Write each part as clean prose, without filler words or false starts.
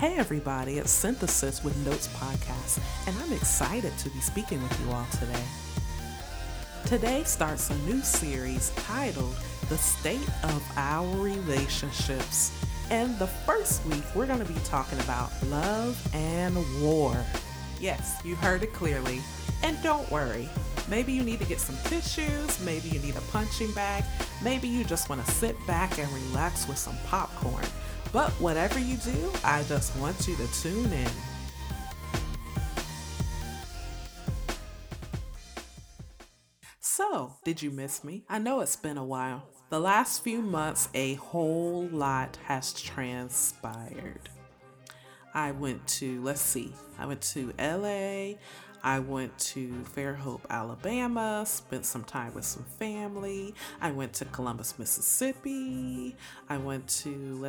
Hey everybody, it's Cynthysis with Notes Podcast, and I'm excited to be speaking with you all today. Today starts a new series titled The State of Our Relationships. And the first week, we're going to be talking about love and war. Yes, you heard it clearly. And don't worry, maybe you need to get some tissues, maybe you need a punching bag, maybe you just want to sit back and relax with some popcorn. But whatever you do, I just want you to tune in. So, did you miss me? I know it's been a while. The last few months, a whole lot has transpired. I went to LA, I went to Fairhope, Alabama, spent some time with some family. I went to Columbus, Mississippi. I went to,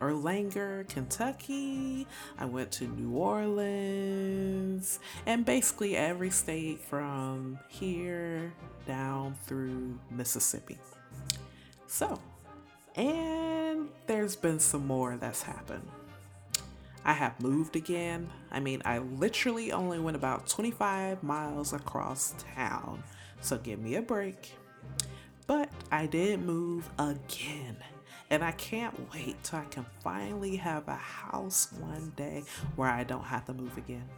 Erlanger, Kentucky. I went to New Orleans, and basically every state from here down through Mississippi. So, and there's been some more that's happened. I have moved again. I literally only went about 25 miles across town, so give me a break. But I did move again, and I can't wait till I can finally have a house one day where I don't have to move again.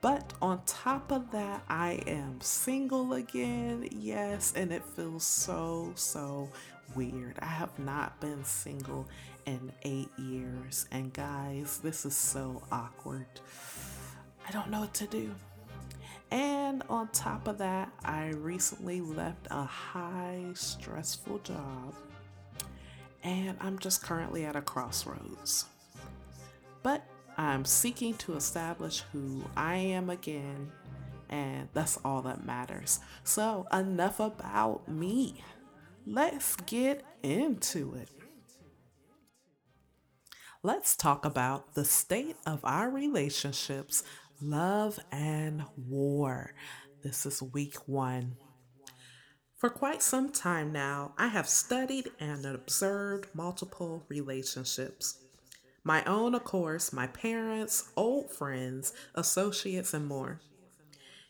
But on top of that, I am single again, yes, and it feels so weird. I have not been single in 8 years, and guys, this is so awkward. I don't know what to do. And on top of that, I recently left a high stressful job, and I'm just currently at a crossroads. But I'm seeking to establish who I am again, and that's all that matters. So enough about me. Let's get into it. Let's talk about the state of our relationships, love and war. This is week 1. For quite some time now, I have studied and observed multiple relationships. My own, of course, my parents, old friends, associates, and more.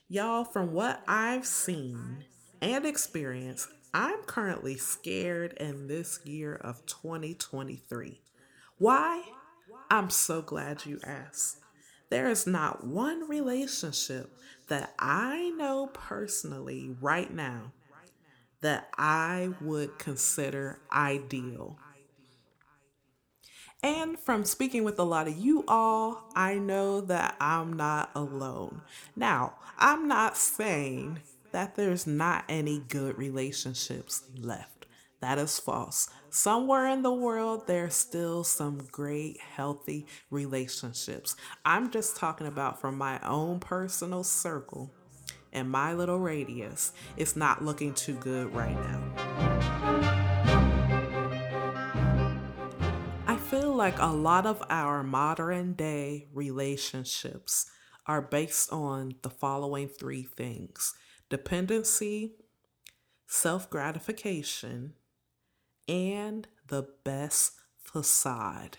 Y'all, from what I've seen and experienced, I'm currently scared in this year of 2023. Why? I'm so glad you asked. There is not one relationship that I know personally right now that I would consider ideal. And from speaking with a lot of you all, I know that I'm not alone. Now, I'm not saying that there's not any good relationships left. That is false. Somewhere in the world, there's still some great, healthy relationships. I'm just talking about from my own personal circle and my little radius. It's not looking too good right now. Like a lot of our modern day relationships are based on the following 3 things: dependency, self-gratification, and the best facade.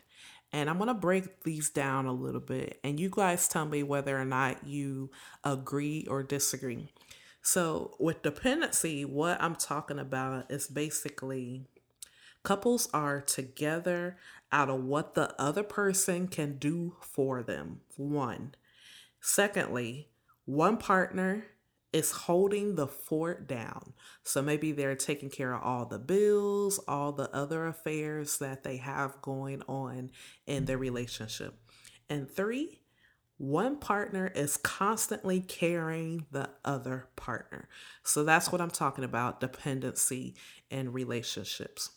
And I'm going to break these down a little bit, and you guys tell me whether or not you agree or disagree. So with dependency, what I'm talking about is basically couples are together out of what the other person can do for them. 1. Secondly, one partner is holding the fort down. So maybe they're taking care of all the bills, all the other affairs that they have going on in their relationship. And 3, one partner is constantly carrying the other partner. So that's what I'm talking about, dependency in relationships.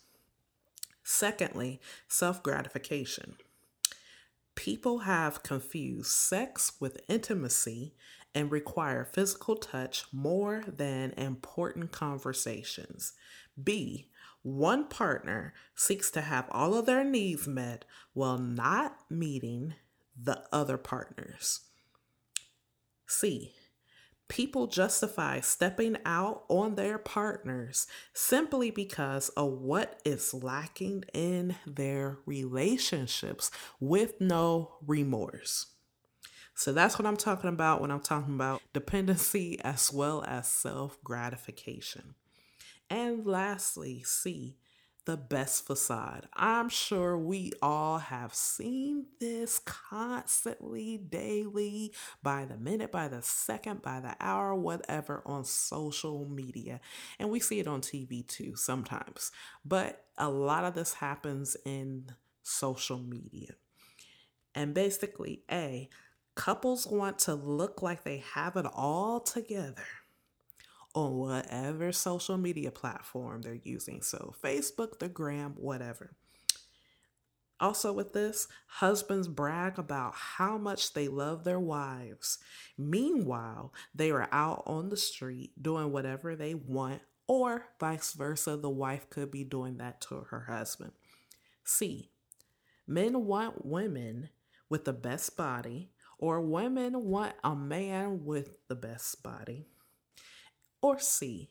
Secondly, self-gratification. People have confused sex with intimacy and require physical touch more than important conversations. B, one partner seeks to have all of their needs met while not meeting the other partners. C, People justify stepping out on their partners simply because of what is lacking in their relationships with no remorse. So that's what I'm talking about when I'm talking about dependency as well as self-gratification. And lastly, C, the best facade. I'm sure we all have seen this constantly, daily, by the minute, by the second, by the hour, whatever, on social media. And we see it on TV too sometimes. But a lot of this happens in social media. And basically, A, couples want to look like they have it all together on whatever social media platform they're using. So Facebook, the gram, whatever. Also with this, husbands brag about how much they love their wives. Meanwhile, they are out on the street doing whatever they want, or vice versa, the wife could be doing that to her husband. C, men want women with the best body, or women want a man with the best body. Or C,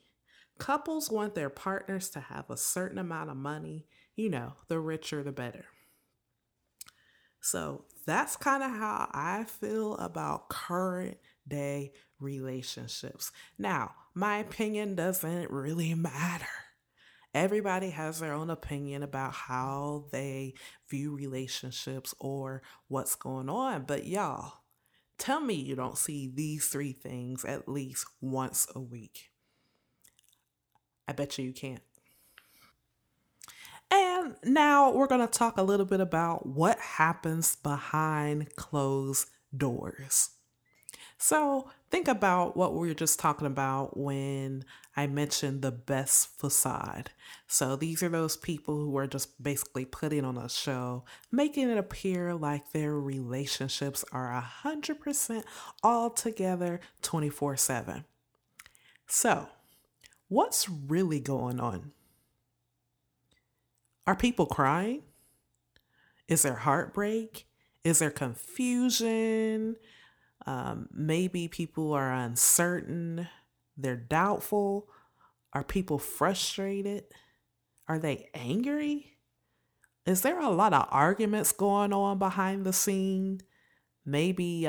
couples want their partners to have a certain amount of money. You know, the richer, the better. So that's kind of how I feel about current day relationships. Now, my opinion doesn't really matter. Everybody has their own opinion about how they view relationships or what's going on. But y'all, tell me you don't see these three things at least once a week. I bet you can't. And now we're going to talk a little bit about what happens behind closed doors. So think about what we were just talking about when I mentioned the best facade. So these are those people who are just basically putting on a show, making it appear like their relationships are 100% all together 24/7. So what's really going on? Are people crying? Is there heartbreak? Is there confusion? Maybe people are uncertain. They're doubtful. Are people frustrated? Are they angry? Is there a lot of arguments going on behind the scene? Maybe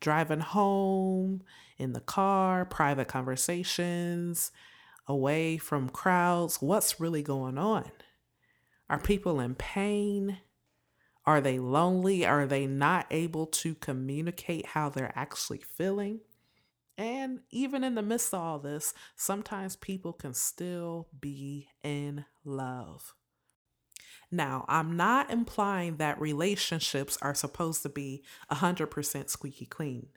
driving home, in the car, private conversations, away from crowds. What's really going on? Are people in pain? Are they lonely? Are they not able to communicate how they're actually feeling? And even in the midst of all this, sometimes people can still be in love. Now, I'm not implying that relationships are supposed to be 100% squeaky clean,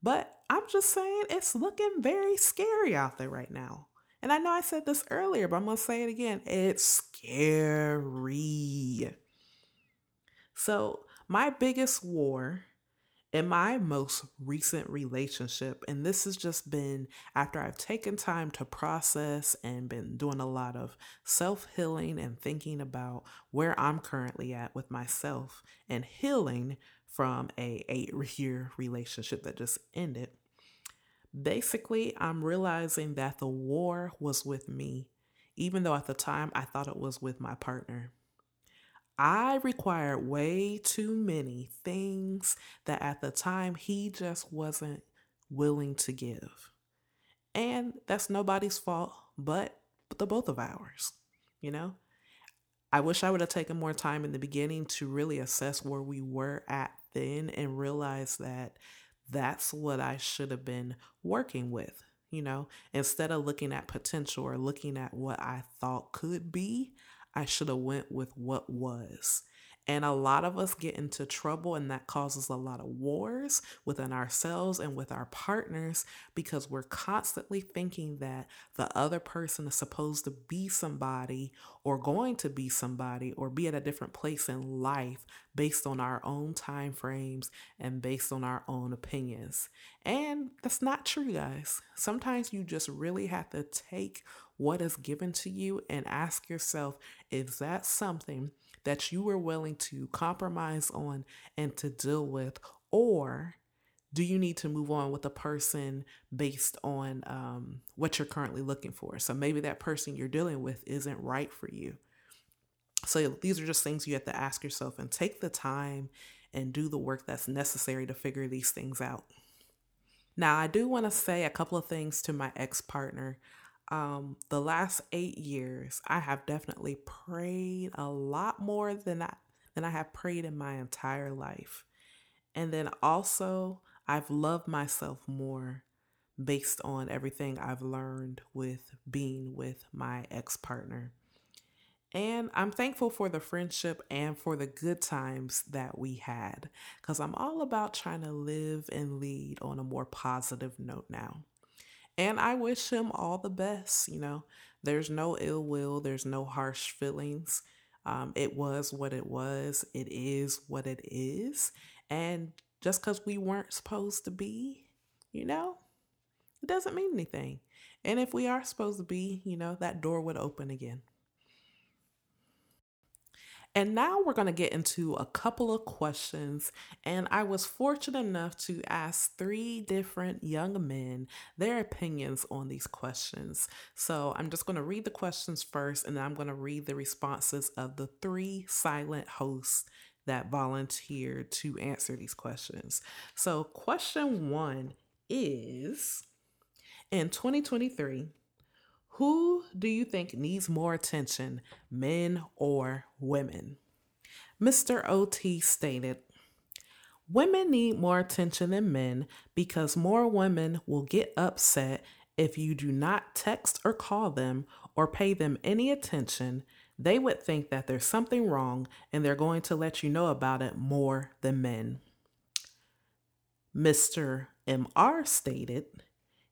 but I'm just saying it's looking very scary out there right now. And I know I said this earlier, but I'm going to say it again. It's scary. So my biggest war in my most recent relationship, and this has just been after I've taken time to process and been doing a lot of self-healing and thinking about where I'm currently at with myself and healing from a 8-year relationship that just ended. Basically, I'm realizing that the war was with me, even though at the time I thought it was with my partner. I required way too many things that at the time he just wasn't willing to give. And that's nobody's fault but the both of ours, you know? I wish I would have taken more time in the beginning to really assess where we were at then and realize that that's what I should have been working with, you know? Instead of looking at potential or looking at what I thought could be, I should have went with what was. And a lot of us get into trouble, and that causes a lot of wars within ourselves and with our partners because we're constantly thinking that the other person is supposed to be somebody or going to be somebody or be at a different place in life based on our own time frames and based on our own opinions. And that's not true, guys. Sometimes you just really have to take what is given to you and ask yourself, is that something that you were willing to compromise on and to deal with, or do you need to move on with a person based on what you're currently looking for? So maybe that person you're dealing with isn't right for you. So these are just things you have to ask yourself, and take the time and do the work that's necessary to figure these things out. Now, I do want to say a couple of things to my ex-partner. The last 8 years, I have definitely prayed a lot more than I have prayed in my entire life. And then also, I've loved myself more based on everything I've learned with being with my ex-partner. And I'm thankful for the friendship and for the good times that we had, because I'm all about trying to live and lead on a more positive note now. And I wish him all the best. You know, there's no ill will. There's no harsh feelings. It was what it was. It is what it is. And just because we weren't supposed to be, you know, it doesn't mean anything. And if we are supposed to be, you know, that door would open again. And now we're going to get into a couple of questions. And I was fortunate enough to ask 3 different young men their opinions on these questions. So I'm just going to read the questions first, and then I'm going to read the responses of the 3 silent hosts that volunteered to answer these questions. So question 1 is, in 2023, who do you think needs more attention, men or women? Mr. OT stated, women need more attention than men because more women will get upset if you do not text or call them or pay them any attention. They would think that there's something wrong and they're going to let you know about it more than men. Mr. MR stated,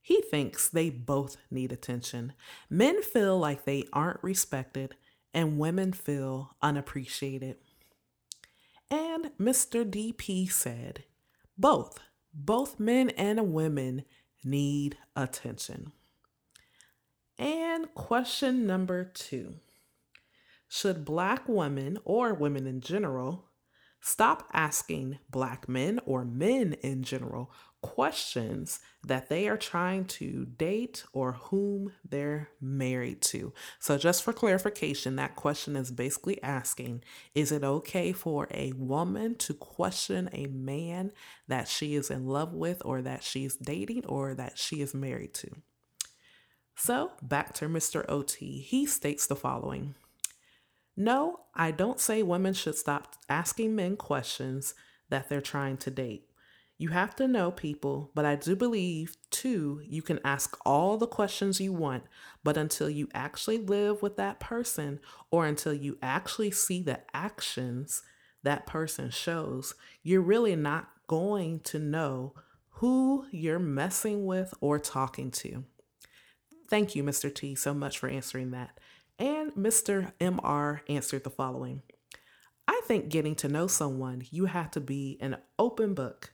he thinks they both need attention. Men feel like they aren't respected and women feel unappreciated. And Mr. DP said, both men and women need attention. And question number 2, should Black women or women in general stop asking Black men or men in general questions that they are trying to date or whom they're married to? So just for clarification, that question is basically asking, is it okay for a woman to question a man that she is in love with or that she's dating or that she is married to? So back to Mr. OT, he states the following. No, I don't say women should stop asking men questions that they're trying to date. You have to know people, but I do believe, too, you can ask all the questions you want, but until you actually live with that person or until you actually see the actions that person shows, you're really not going to know who you're messing with or talking to. Thank you, Mr. T, so much for answering that. And Mr. MR answered the following. I think getting to know someone, you have to be an open book.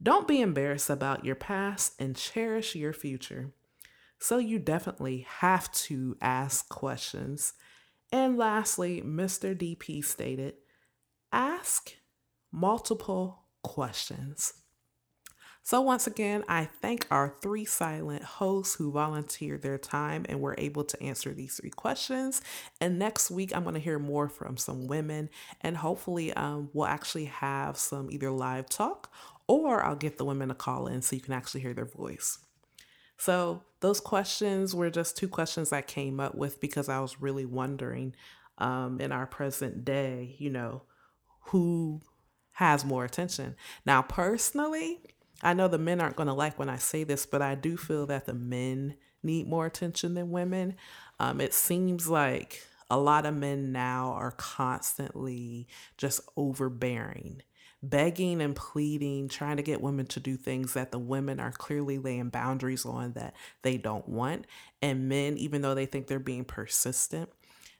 Don't be embarrassed about your past and cherish your future. So you definitely have to ask questions. And lastly, Mr. DP stated, ask multiple questions. So once again, I thank our 3 silent hosts who volunteered their time and were able to answer these 3 questions. And next week, I'm going to hear more from some women, and hopefully we'll actually have some either live talk, or I'll get the women to call in so you can actually hear their voice. So those questions were just 2 questions I came up with because I was really wondering in our present day, you know, who has more attention. Now, personally, I know the men aren't going to like when I say this, but I do feel that the men need more attention than women. It seems like a lot of men now are constantly just overbearing, begging and pleading, trying to get women to do things that the women are clearly laying boundaries on that they don't want. And men, even though they think they're being persistent,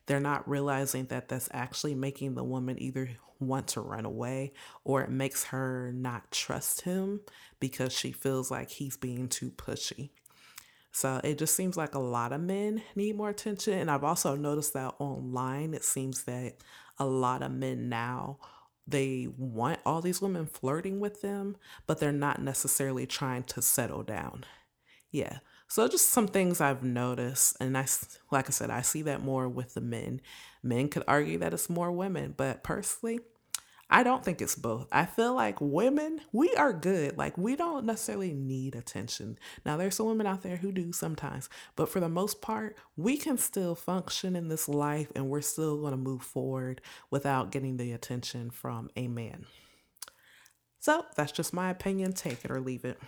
they're not realizing that that's actually making the woman either want to run away or it makes her not trust him because she feels like he's being too pushy. So it just seems like a lot of men need more attention. And I've also noticed that online, it seems that a lot of men now they want all these women flirting with them, but they're not necessarily trying to settle down. Yeah. So just some things I've noticed. And I see that more with the men. Men could argue that it's more women, but personally, I don't think it's both. I feel like women, we are good. Like, we don't necessarily need attention. Now, there's some women out there who do sometimes, but for the most part, we can still function in this life and we're still going to move forward without getting the attention from a man. So that's just my opinion. Take it or leave it.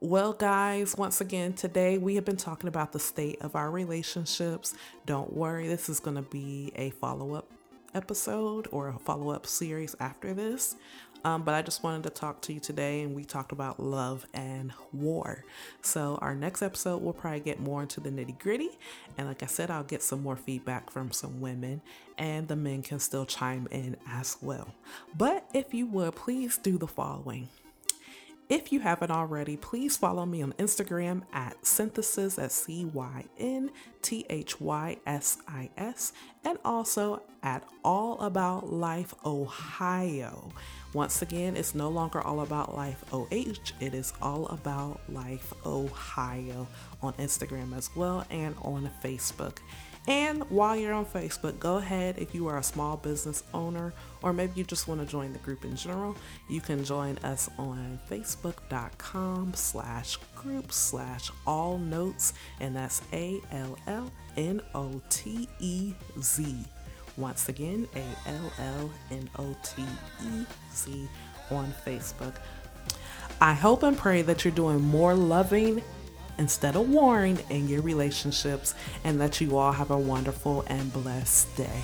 Well, guys, once again, today we have been talking about the state of our relationships. Don't worry, this is going to be a follow-up episode or a follow-up series after this, but I just wanted to talk to you today, and we talked about love and war. So our next episode will probably get more into the nitty-gritty, and like I said, I'll get some more feedback from some women, and the men can still chime in as well. But if you would, please do the following. If you haven't already, please follow me on Instagram at cynthysis, at cynthysis, and also at allaboutlifeohio. Once again, it's no longer All About Life OH, it is All About Life Ohio on Instagram as well and on Facebook. And while you're on Facebook, go ahead, if you are a small business owner, or maybe you just want to join the group in general, you can join us on facebook.com/group/allnotes, and that's ALLNOTEZ. Once again, ALLNOTEZ on Facebook. I hope and pray that you're doing more loving instead of warring in your relationships, and that you all have a wonderful and blessed day.